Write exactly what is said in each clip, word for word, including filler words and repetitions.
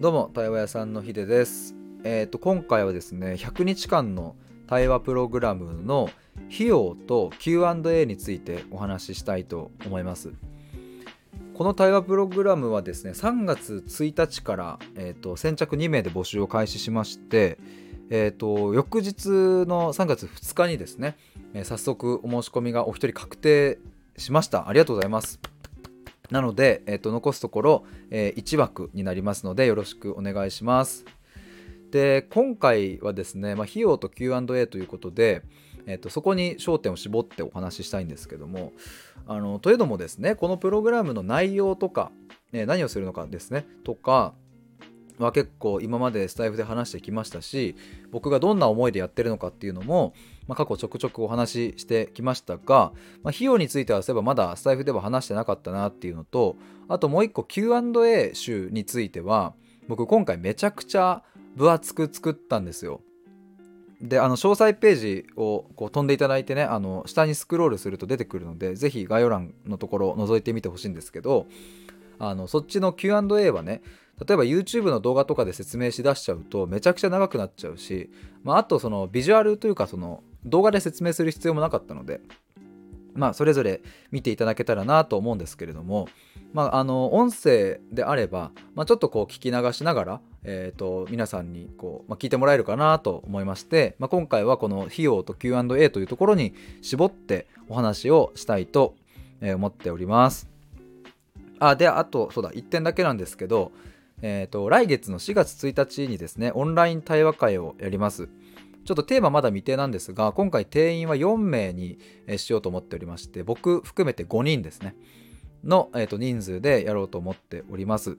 どうも、対話屋さんのヒデです。えーと、今回はですね、ひゃくにちかんの対話プログラムの費用と キューアンドエー についてお話ししたいと思います。この対話プログラムはですね、さんがつついたちから、えーと、先着にめいで募集を開始しまして、えーと、翌日のさんがつふつかにですね、えー、早速お申し込みがお一人確定しました。ありがとうございます。なので、えー、と残すところ、えー、いちわくになりますのでよろしくお願いします。で、今回はですね、まあ、費用と キューアンドエー ということで、えー、とそこに焦点を絞ってお話ししたいんですけども、あのというのもですね、このプログラムの内容とか、えー、何をするのかですねとかは結構今までスタイフで話してきましたし、僕がどんな思いでやってるのかっていうのも、まあ、過去ちょくちょくお話ししてきましたが、まあ、費用についてはそういえばまだスタイフでは話してなかったなっていうのと、あともう一個 キューアンドエー 集については僕今回めちゃくちゃ分厚く作ったんですよ。で、あの詳細ページをこう飛んでいただいてね、あの下にスクロールすると出てくるので、ぜひ概要欄のところを覗いてみてほしいんですけど、あのそっちの キューアンドエー はね、例えば YouTube の動画とかで説明しだしちゃうとめちゃくちゃ長くなっちゃうし、まあ、あとそのビジュアルというかその動画で説明する必要もなかったので、まあ、それぞれ見ていただけたらなと思うんですけれども、まあ、あの音声であれば、まあ、ちょっとこう聞き流しながら、えー、と皆さんにこう、まあ、聞いてもらえるかなと思いまして、まあ、今回はこの費用と キューアンドエー というところに絞ってお話をしたいと思っております。あ、で、あとそうだ、いってんだけなんですけど、えー、と来月のしがつついたちにですね、オンライン対話会をやります。ちょっとテーマまだ未定なんですが、今回定員はよんめいにしようと思っておりまして、僕含めてごにんですねの、えー、と人数でやろうと思っております。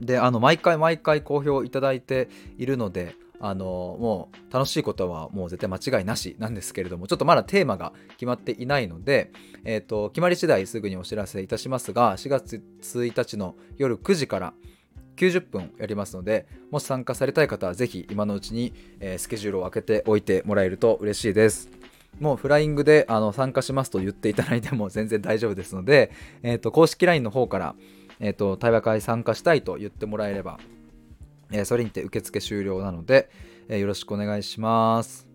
で、あの毎回毎回好評いただいているので、あのもう楽しいことはもう絶対間違いなしなんですけれども、ちょっとまだテーマが決まっていないので、えー、と決まり次第すぐにお知らせいたしますが、しがつついたちの夜くじからきゅうじゅっぷんやりますので、もし参加されたい方はぜひ今のうちに、えー、スケジュールを空けておいてもらえると嬉しいです。もうフライングであの参加しますと言っていただいても全然大丈夫ですので、えー、と公式 ライン の方から、えー、と対話会参加したいと言ってもらえれば、えー、それにて受付終了なので、えー、よろしくお願いします。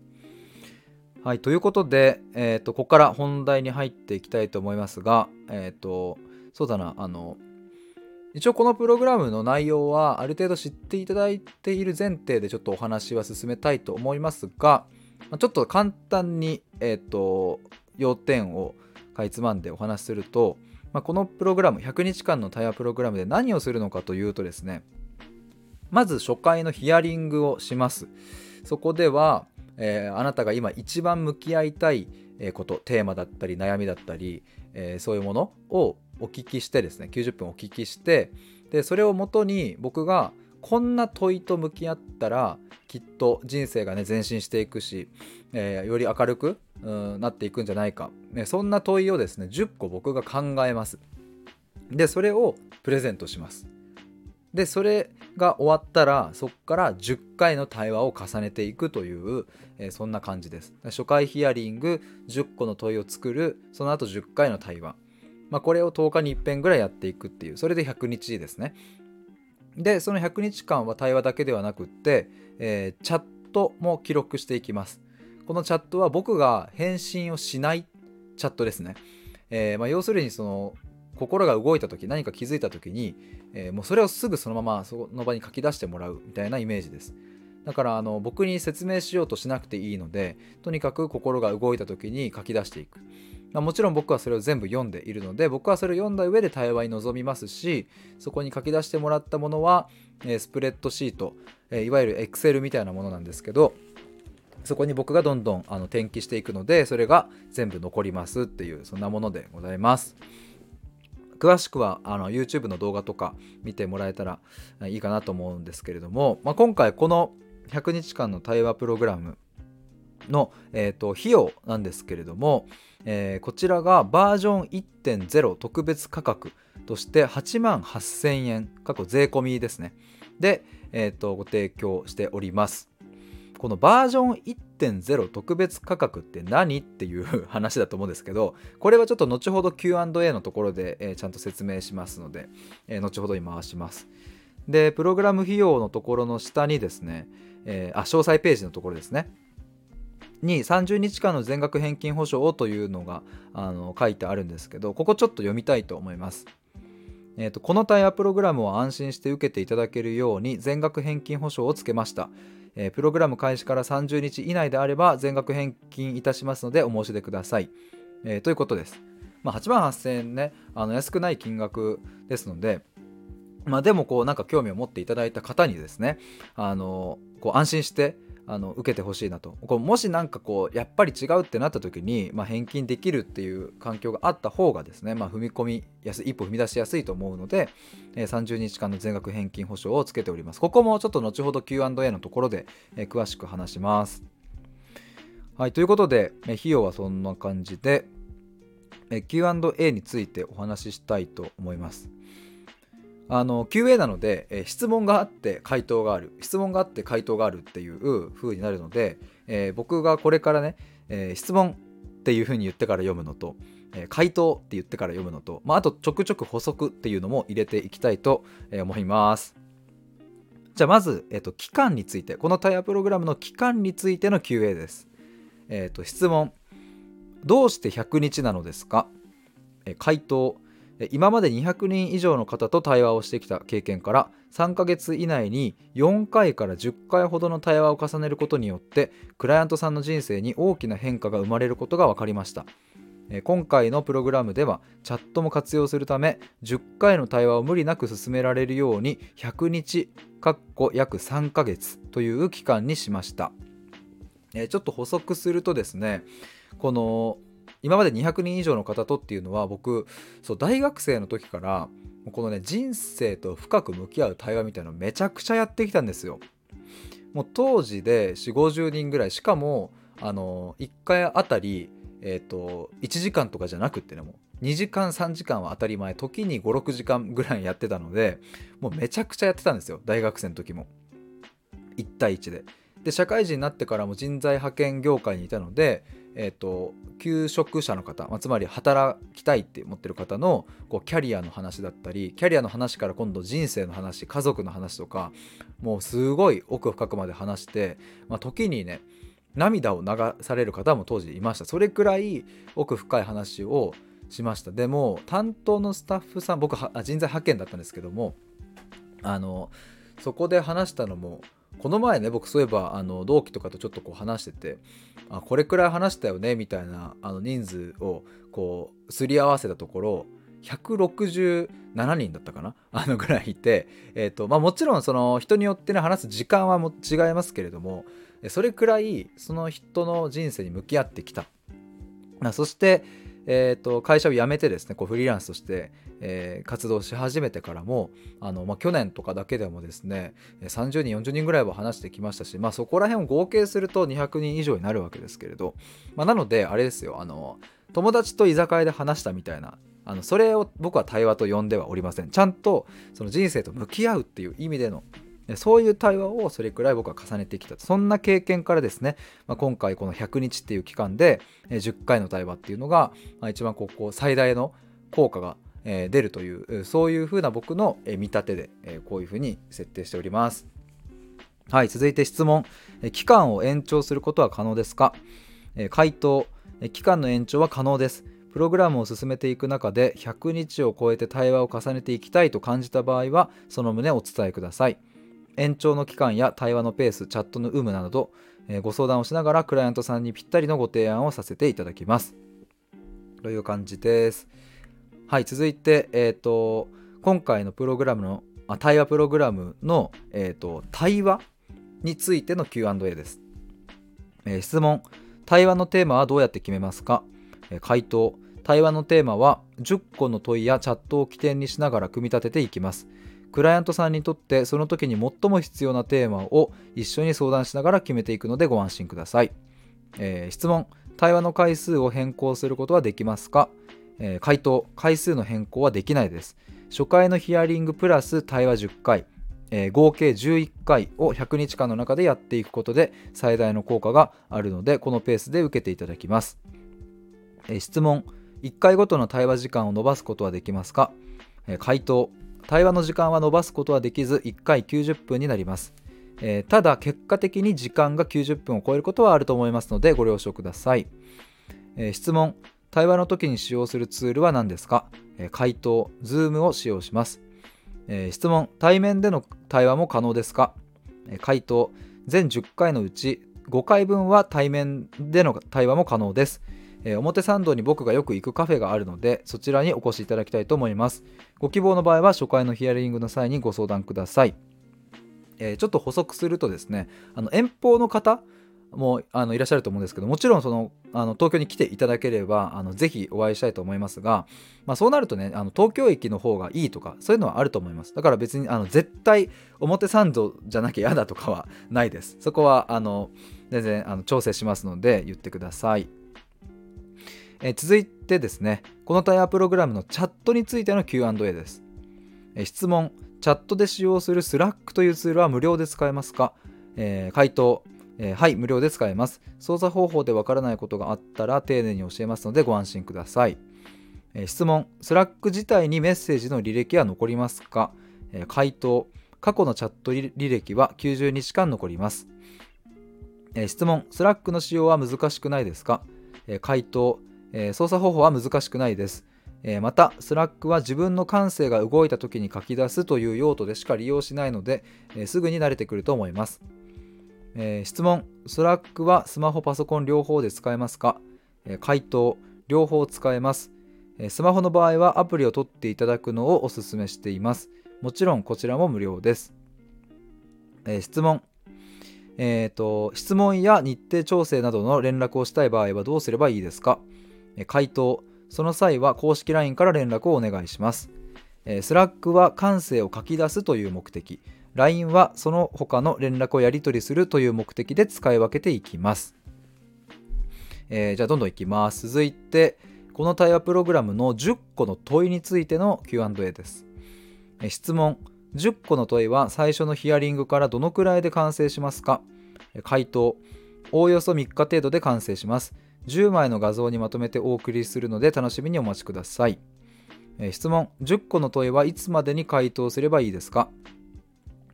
はい、ということで、えー、とここから本題に入っていきたいと思いますが、えー、とそうだなあの一応このプログラムの内容はある程度知っていただいている前提でちょっとお話は進めたいと思いますが、ちょっと簡単に、えー、と要点をかいつまんでお話しすると、まあ、このプログラムひゃくにちかんの対話プログラムで何をするのかというとですね、まず初回のヒアリングをします。そこでは、えー、あなたが今一番向き合いたいこと、テーマだったり悩みだったり、えー、そういうものをお聞きしてですね、きゅうじゅっぷんお聞きして、でそれをもとに僕がこんな問いと向き合ったらきっと人生がね前進していくし、えー、より明るく、うん、なっていくんじゃないか、ね、そんな問いをですねじゅっこ僕が考えます。でそれをプレゼントします。でそれが終わったらそこからじゅっかいの対話を重ねていくという、えー、そんな感じです。初回ヒアリング、じゅっこの問いを作る、その後じゅっかいの対話、まあ、これをとおかにいっかいぐらいやっていくっていう、それでひゃくにちですね。でそのひゃくにちかんは対話だけではなくって、えー、チャットも記録していきます。このチャットは僕が返信をしないチャットですね、えーまあ、要するにその心が動いた時、何か気づいた時に、えー、もうそれをすぐそのままその場に書き出してもらうみたいなイメージです。だからあの僕に説明しようとしなくていいので、とにかく心が動いた時に書き出していく。もちろん僕はそれを全部読んでいるので、僕はそれを読んだ上で対話に臨みますし、そこに書き出してもらったものはスプレッドシート、いわゆる Excel みたいなものなんですけど、そこに僕がどんどんあの転記していくので、それが全部残りますっていう、そんなものでございます。詳しくはあの YouTube の動画とか見てもらえたらいいかなと思うんですけれども、まあ、今回このひゃくにちかんの対話プログラムの、えー、と費用なんですけれども、えー、こちらがバージョン いってんゼロ 特別価格としてはちまんはっせんえん、過去税込みですねで、えー、とご提供しております。このバージョン いってんゼロ 特別価格って何っていう話だと思うんですけど、これはちょっと後ほど キューアンドエー のところで、えー、ちゃんと説明しますので、えー、後ほどに回します。でプログラム費用のところの下にですね、えー、あ詳細ページのところですねにさんじゅうにちかんの全額返金保証というのがあの書いてあるんですけど、ここちょっと読みたいと思います。えーと、この対話プログラムを安心して受けていただけるように全額返金保証をつけました。えー、プログラム開始からさんじゅうにち以内であれば全額返金いたしますのでお申し出ください、えー、ということです。まあ、はちまんはっせんえんね、あの安くない金額ですので、まあ、でもこうなんか興味を持っていただいた方にですね、あのこう安心してあの受けてほしいなと。こうもしなんかこうやっぱり違うってなった時に、まあ、返金できるっていう環境があった方がですね、まあ、踏み込みやすい一歩踏み出しやすいと思うので、えー、さんじゅうにちかんの全額返金保証をつけております。ここもちょっと後ほど キューアンドエー のところで、えー、詳しく話します。はい、ということで、えー、費用はそんな感じで、えー、キューアンドエー についてお話ししたいと思います。あの キューエー なので、えー、質問があって回答がある質問があって回答があるっていう風になるので、えー、僕がこれからね、えー、質問っていう風に言ってから読むのと、えー、回答って言ってから読むのと、まあ、あとちょくちょく補足っていうのも入れていきたいと思います。じゃあまず、えーと、期間について、この対話プログラムの期間についての キューエー です。えーと、質問、どうしてひゃくにちなのですか？えー、回答、今までにひゃくにん以上の方と対話をしてきた経験からさんかげつ以内によんかいからじゅっかいほどの対話を重ねることによってクライアントさんの人生に大きな変化が生まれることが分かりました。今回のプログラムではチャットも活用するためじゅっかいの対話を無理なく進められるようにひゃくにち約さんかげつという期間にしました。ちょっと補足するとですね、この今までにひゃくにん以上の方とっていうのは、僕そう大学生の時からこのね人生と深く向き合う対話みたいなのめちゃくちゃやってきたんですよ。もう当時でよんじゅう、ごじゅうにんぐらい、しかもあのいっかいあたり、えー、といちじかんとかじゃなくってね、もうにじかんさんじかんは当たり前、時にご、ろくじかんぐらいやってたので、もうめちゃくちゃやってたんですよ。大学生の時もいち対いちで。で社会人になってからも人材派遣業界にいたので、えー、と求職者の方、まあ、つまり働きたいって思ってる方のこうキャリアの話だったり、キャリアの話から今度人生の話、家族の話とか、もうすごい奥深くまで話して、まあ、時にね涙を流される方も当時いました。それくらい奥深い話をしました。でも担当のスタッフさん、僕は人材派遣だったんですけども、あのそこで話したのも、この前ね、僕そういえばあの同期とかとちょっとこう話してて、あこれくらい話したよねみたいなあの人数をこうすり合わせたところひゃくろくじゅうななにんだったかな、あのぐらいいて、えーとまあ、もちろんその人によってね話す時間はも違いますけれども、それくらいその人の人生に向き合ってきた。そして、えーと会社を辞めてですね、こうフリーランスとしてえー、活動し始めてからもあの、まあ、去年とかだけでもですねさんじゅうにんよんじゅうにんぐらいは話してきましたし、まあ、そこら辺を合計するとにひゃくにん以上になるわけですけれど、まあ、なのであれですよ、あの友達と居酒屋で話したみたいな、あのそれを僕は対話と呼んではおりません。ちゃんとその人生と向き合うっていう意味でのそういう対話をそれくらい僕は重ねてきた。そんな経験からですね、まあ、今回このひゃくにちっていう期間でじゅっかいの対話っていうのが、まあ、一番こうこう最大の効果が出るという、そういう風な僕の見立てでこういう風に設定しております。はい、続いて質問、期間を延長することは可能ですか？回答、期間の延長は可能です。プログラムを進めていく中でひゃくにちを超えて対話を重ねていきたいと感じた場合はその旨をお伝えください。延長の期間や対話のペース、チャットの有無などご相談をしながらクライアントさんにぴったりのご提案をさせていただきますという感じです。はい、続いて、えーと、今回のプログラムのあ対話プログラムの、えーと、対話についての キューアンドエー です。えー、質問、対話のテーマはどうやって決めますか？えー、回答、対話のテーマはじゅっこの問いやチャットを起点にしながら組み立てていきます。クライアントさんにとってその時に最も必要なテーマを一緒に相談しながら決めていくのでご安心ください。えー、質問、対話の回数を変更することはできますか？えー、回答、回数の変更はできないです。初回のヒアリングプラス対話じゅっかい、えー、合計じゅういっかいをひゃくにちかんの中でやっていくことで最大の効果があるので、このペースで受けていただきます。えー、質問、いっかいごとの対話時間を伸ばすことはできますか？えー、回答、対話の時間は伸ばすことはできずいっかいきゅうじゅっぷんになります。えー、ただ結果的に時間がきゅうじゅっぷんを超えることはあると思いますのでご了承ください。えー、質問、対話の時に使用するツールは何ですか？えー、回答、Zoom を使用します。えー、質問、対面での対話も可能ですか？えー、回答、全じゅっかいのうちごかいぶんは対面での対話も可能です。えー、表参道に僕がよく行くカフェがあるのでそちらにお越しいただきたいと思います。ご希望の場合は初回のヒアリングの際にご相談ください。えー、ちょっと補足するとですね、あの遠方の方もあのいらっしゃると思うんですけど、もちろんそのあの東京に来ていただければあのぜひお会いしたいと思いますが、まあ、そうなるとね、あの東京駅の方がいいとかそういうのはあると思います。だから別にあの絶対表参道じゃなきゃ嫌だとかはないです。そこはあの全然あの調整しますので言ってください。えー、続いてですね、この対話プログラムのチャットについての キューアンドエー です。えー、質問、チャットで使用する Slack というツールは無料で使えますか？えー、回答、えー、はい、無料で使えます。操作方法でわからないことがあったら丁寧に教えますのでご安心ください。えー、質問、Slack 自体にメッセージの履歴は残りますか？えー、回答、過去のチャット履歴はきゅうじゅうにちかん残ります。えー、質問、Slack の使用は難しくないですか？えー、回答、操作方法は難しくないです。また、Slack は自分の感性が動いた時に書き出すという用途でしか利用しないので、すぐに慣れてくると思います。質問、Slack はスマホ、パソコン両方で使えますか？回答、両方使えます。スマホの場合はアプリを取っていただくのをお勧めしています。もちろんこちらも無料です。質問、えーと、質問や日程調整などの連絡をしたい場合はどうすればいいですか？回答、その際は公式 ライン から連絡をお願いします。Slack は感性を書き出すという目的、ライン はその他の連絡をやり取りするという目的で使い分けていきます。えー、じゃあどんどんいきます。続いて、この対話プログラムのじゅっこの問いについての キューアンドエー です。質問、じゅっこの問いは最初のヒアリングからどのくらいで完成しますか？回答、おおよそみっか程度で完成します。じゅうまいの画像にまとめてお送りするので楽しみにお待ちください。えー、質問、じゅっこの問いはいつまでに回答すればいいですか？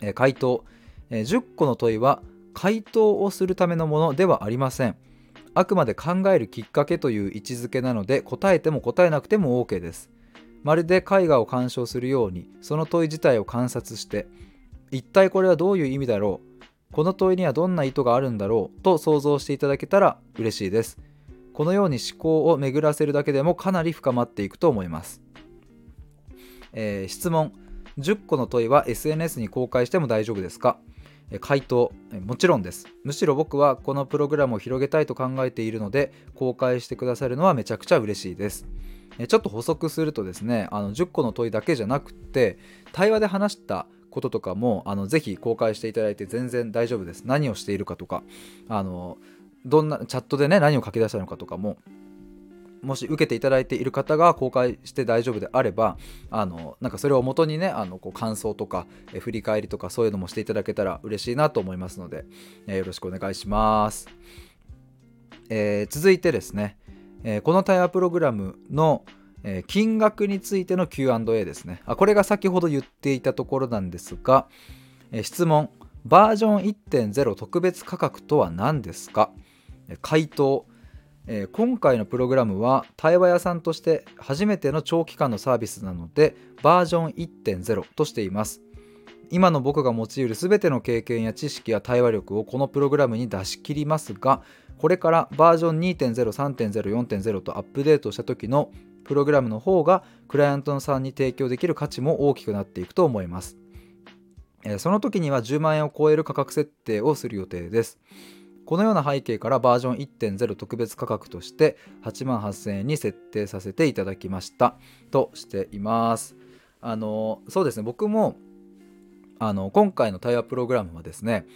えー、回答、えー、じゅっこの問いは回答をするためのものではありません。あくまで考えるきっかけという位置づけなので答えても答えなくても OK です。まるで絵画を鑑賞するようにその問い自体を観察して一体これはどういう意味だろう、この問いにはどんな意図があるんだろうと想像していただけたら嬉しいです。このように思考を巡らせるだけでもかなり深まっていくと思います。えー、質問、じゅっこの問いは エスエヌエス に公開しても大丈夫ですか？えー、回答、もちろんです。むしろ僕はこのプログラムを広げたいと考えているので公開してくださるのはめちゃくちゃ嬉しいです。えー、ちょっと補足するとですね、あのじゅっこの問いだけじゃなくて対話で話したこととかもあのぜひ公開していただいて全然大丈夫です。何をしているかとか、あのどんなチャットでね、何を書き出したのかとかも、もし受けていただいている方が公開して大丈夫であれば、あのなんかそれを元にね、あのこう感想とかえ振り返りとかそういうのもしていただけたら嬉しいなと思いますので、えー、よろしくお願いします。えー、続いてですね、えー、この対話プログラムのえー、金額についての キューアンドエー ですね。あ、これが先ほど言っていたところなんですが、えー、質問、バージョン いってんゼロ 特別価格とは何ですか？回答、えー、今回のプログラムは対話屋さんとして初めての長期間のサービスなのでバージョン いってんゼロ としています。今の僕が持ち得るすべての経験や知識や対話力をこのプログラムに出し切りますが、これからバージョン にてんゼロ、さんてんゼロ、よんてんゼロ とアップデートした時のプログラムの方がクライアントさんに提供できる価値も大きくなっていくと思います。えー、その時にはじゅうまんえんを超える価格設定をする予定です。このような背景からバージョン いってんゼロ 特別価格として はちまんはっせんえんに設定させていただきましたとしています。あのそうですね、僕もあの今回の対話プログラムはですね、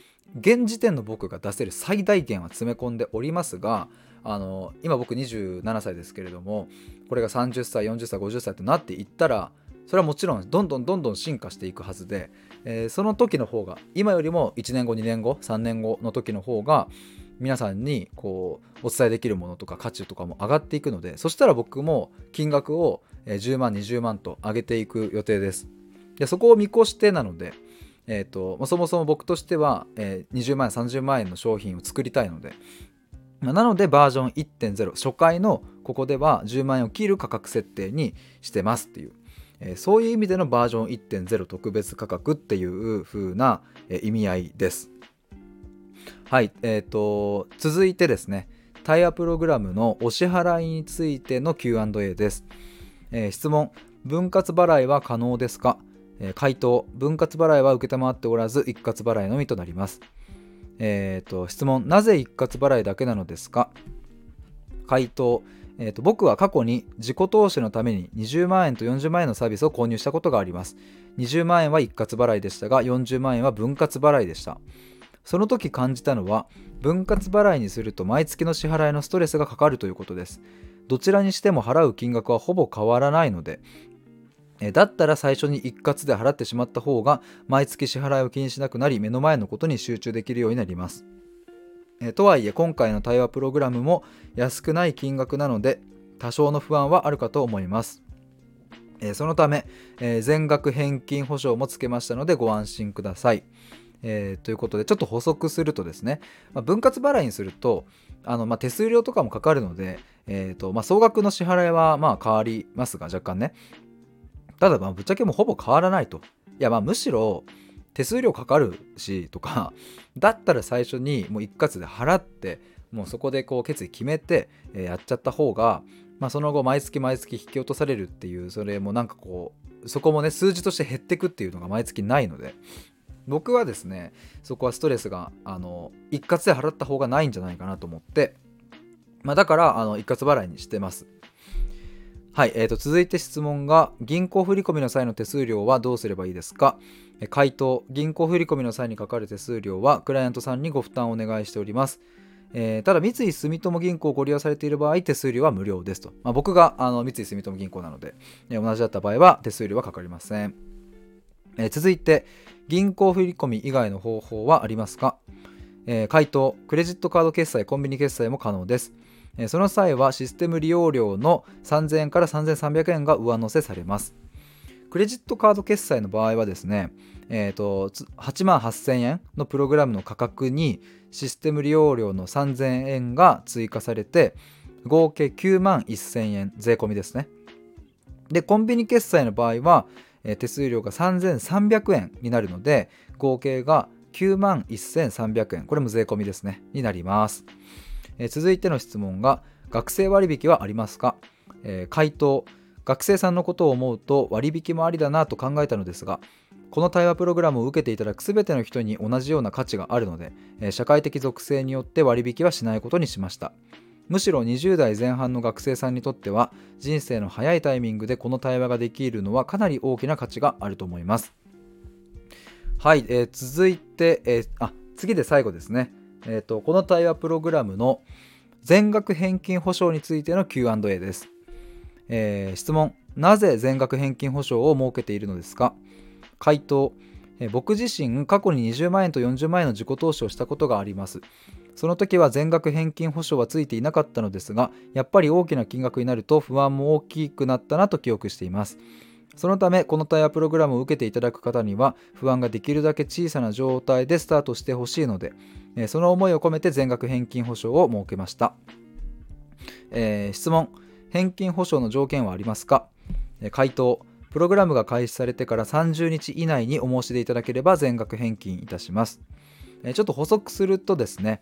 現時点の僕が出せる最大限は詰め込んでおりますが、あの今僕にじゅうななさいですけれども、これがさんじゅっさい、よんじゅっさい、ごじゅっさいとなっていったら、それはもちろんどんどんどんどん進化していくはずで、えー、その時の方が今よりもいちねんご、にねんご、さんねんごの時の方が皆さんにこうお伝えできるものとか価値とかも上がっていくので、そしたら僕も金額をじゅうまん、にじゅうまんと上げていく予定です。でそこを見越してなので、えーと、そもそも僕としては、えー、にじゅうまんえんさんじゅうまんえんの商品を作りたいので、なのでバージョン いってんゼロ 初回のここではじゅうまんえんを切る価格設定にしてますっていう、えー、そういう意味でのバージョン いってんゼロ 特別価格っていう風な意味合いです。はい、えーと、続いてですね、タイヤプログラムのお支払いについての キューアンドエー です、えー、質問、分割払いは可能ですか？えー、回答、分割払いは受けたまわっておらず一括払いのみとなります。えー、と質問、なぜ一括払いだけなのですか？回答、えー、と僕は過去に自己投資のためににじゅうまんえんとよんじゅうまんえんのサービスを購入したことがあります。にじゅうまん円は一括払いでしたがよんじゅうまんえんは分割払いでした。その時感じたのは、分割払いにすると毎月の支払いのストレスがかかるということです。どちらにしても払う金額はほぼ変わらないので、だったら最初に一括で払ってしまった方が毎月支払いを気にしなくなり、目の前のことに集中できるようになります。えとはいえ今回の対話プログラムも安くない金額なので多少の不安はあるかと思います。えそのため、え全額返金保証もつけましたのでご安心ください。えー、ということでちょっと補足するとですね、まあ、分割払いにするとあの、まあ、手数料とかもかかるので、えーとまあ、総額の支払いはまあ変わりますが若干ね、ただまあぶっちゃけもうほぼ変わらないと。いやまあむしろ手数料かかるしとか、だったら最初にもう一括で払ってもうそこでこう決意決めてやっちゃった方が、まあ、その後毎月毎月引き落とされるっていう、それもなんかこうそこもね数字として減ってくっていうのが毎月ないので、僕はですねそこはストレスがあの一括で払った方がないんじゃないかなと思って、まあ、だからあの一括払いにしてます。はい、えーと、続いて質問が、銀行振込の際の手数料はどうすればいいですか？え回答、銀行振込の際にかかる手数料はクライアントさんにご負担をお願いしております。えー、ただ、三井住友銀行をご利用されている場合、手数料は無料ですと。まあ、僕があの三井住友銀行なので、えー、同じだった場合は手数料はかかりません。えー、続いて、銀行振込以外の方法はありますか？えー、回答、クレジットカード決済、コンビニ決済も可能です。その際はシステム利用料のさんぜんえんからさんぜんさんびゃくえんが上乗せされます。クレジットカード決済の場合はですね、えーと、はちまんはっせんえんのプログラムの価格にシステム利用料のさんぜんえんが追加されて、合計きゅうまんせんえん税込みですね。で、コンビニ決済の場合は、えー、手数料がさんぜんさんびゃくえんになるので、合計がきゅうまんせんさんびゃくえん、これも税込みですね、になります。え続いての質問が、学生割引はありますか？えー、回答、学生さんのことを思うと割引もありだなと考えたのですが、この対話プログラムを受けていただく全ての人に同じような価値があるので、えー、社会的属性によって割引はしないことにしました。むしろにじゅうだいぜんはんの学生さんにとっては人生の早いタイミングでこの対話ができるのはかなり大きな価値があると思います。はい、えー、続いて、えー、あ次で最後ですね。えーと、この対話プログラムの全額返金保証についての キューアンドエー です。えー、質問、なぜ全額返金保証を設けているのですか？回答、えー、僕自身過去ににじゅうまんえんとよんじゅうまんえんの自己投資をしたことがあります。その時は全額返金保証はついていなかったのですが、やっぱり大きな金額になると不安も大きくなったなと記憶しています。そのためこの対話プログラムを受けていただく方には不安ができるだけ小さな状態でスタートしてほしいので、その思いを込めて全額返金保証を設けました。えー、質問、返金保証の条件はありますか？回答、プログラムが開始されてからさんじゅうにち以内にお申し出いただければ全額返金いたします。ちょっと補足するとですね、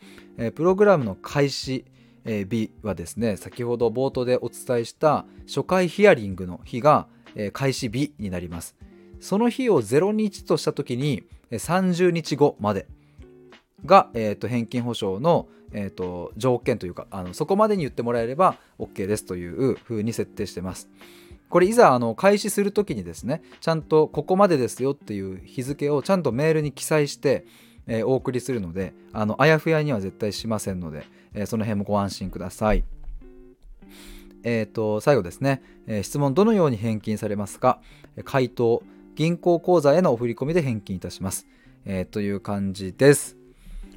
プログラムの開始日はですね、先ほど冒頭でお伝えした初回ヒアリングの日が開始日になります。その日をゼロにちとしたときにさんじゅうにちごまでが、えー、と返金保証の、えー、と条件というか、あのそこまでに言ってもらえれば OK ですという風に設定してます。これいざあの開始するときにですね、ちゃんとここまでですよっていう日付をちゃんとメールに記載して、えー、お送りするので、あのあやふやには絶対しませんので、えー、その辺もご安心ください。えー、と最後ですね、えー、質問、どのように返金されますか？回答、銀行口座へのお振り込みで返金いたします、えー、という感じです。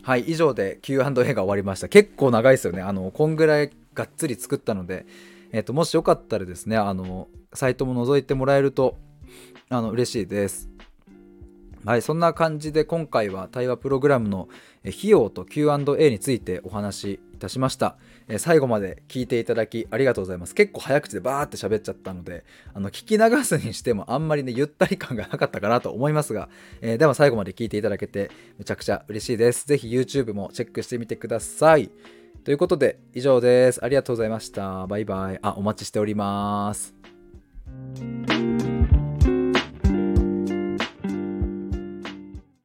はい、以上で キューアンドエー が終わりました。結構長いですよね。あのこんぐらいがっつり作ったので、えー、ともしよかったらですね、あのサイトも覗いてもらえるとあの嬉しいです。はい、そんな感じで今回は対話プログラムの費用と キューアンドエー についてお話しいたしました。最後まで聞いていただきありがとうございます。結構早口でバーって喋っちゃったので、あの聞き流すにしてもあんまりねゆったり感がなかったかなと思いますが、えー、でも最後まで聞いていただけてめちゃくちゃ嬉しいです。ぜひ YouTube もチェックしてみてください。ということで以上です。ありがとうございました。バイバイ。あ、お待ちしております。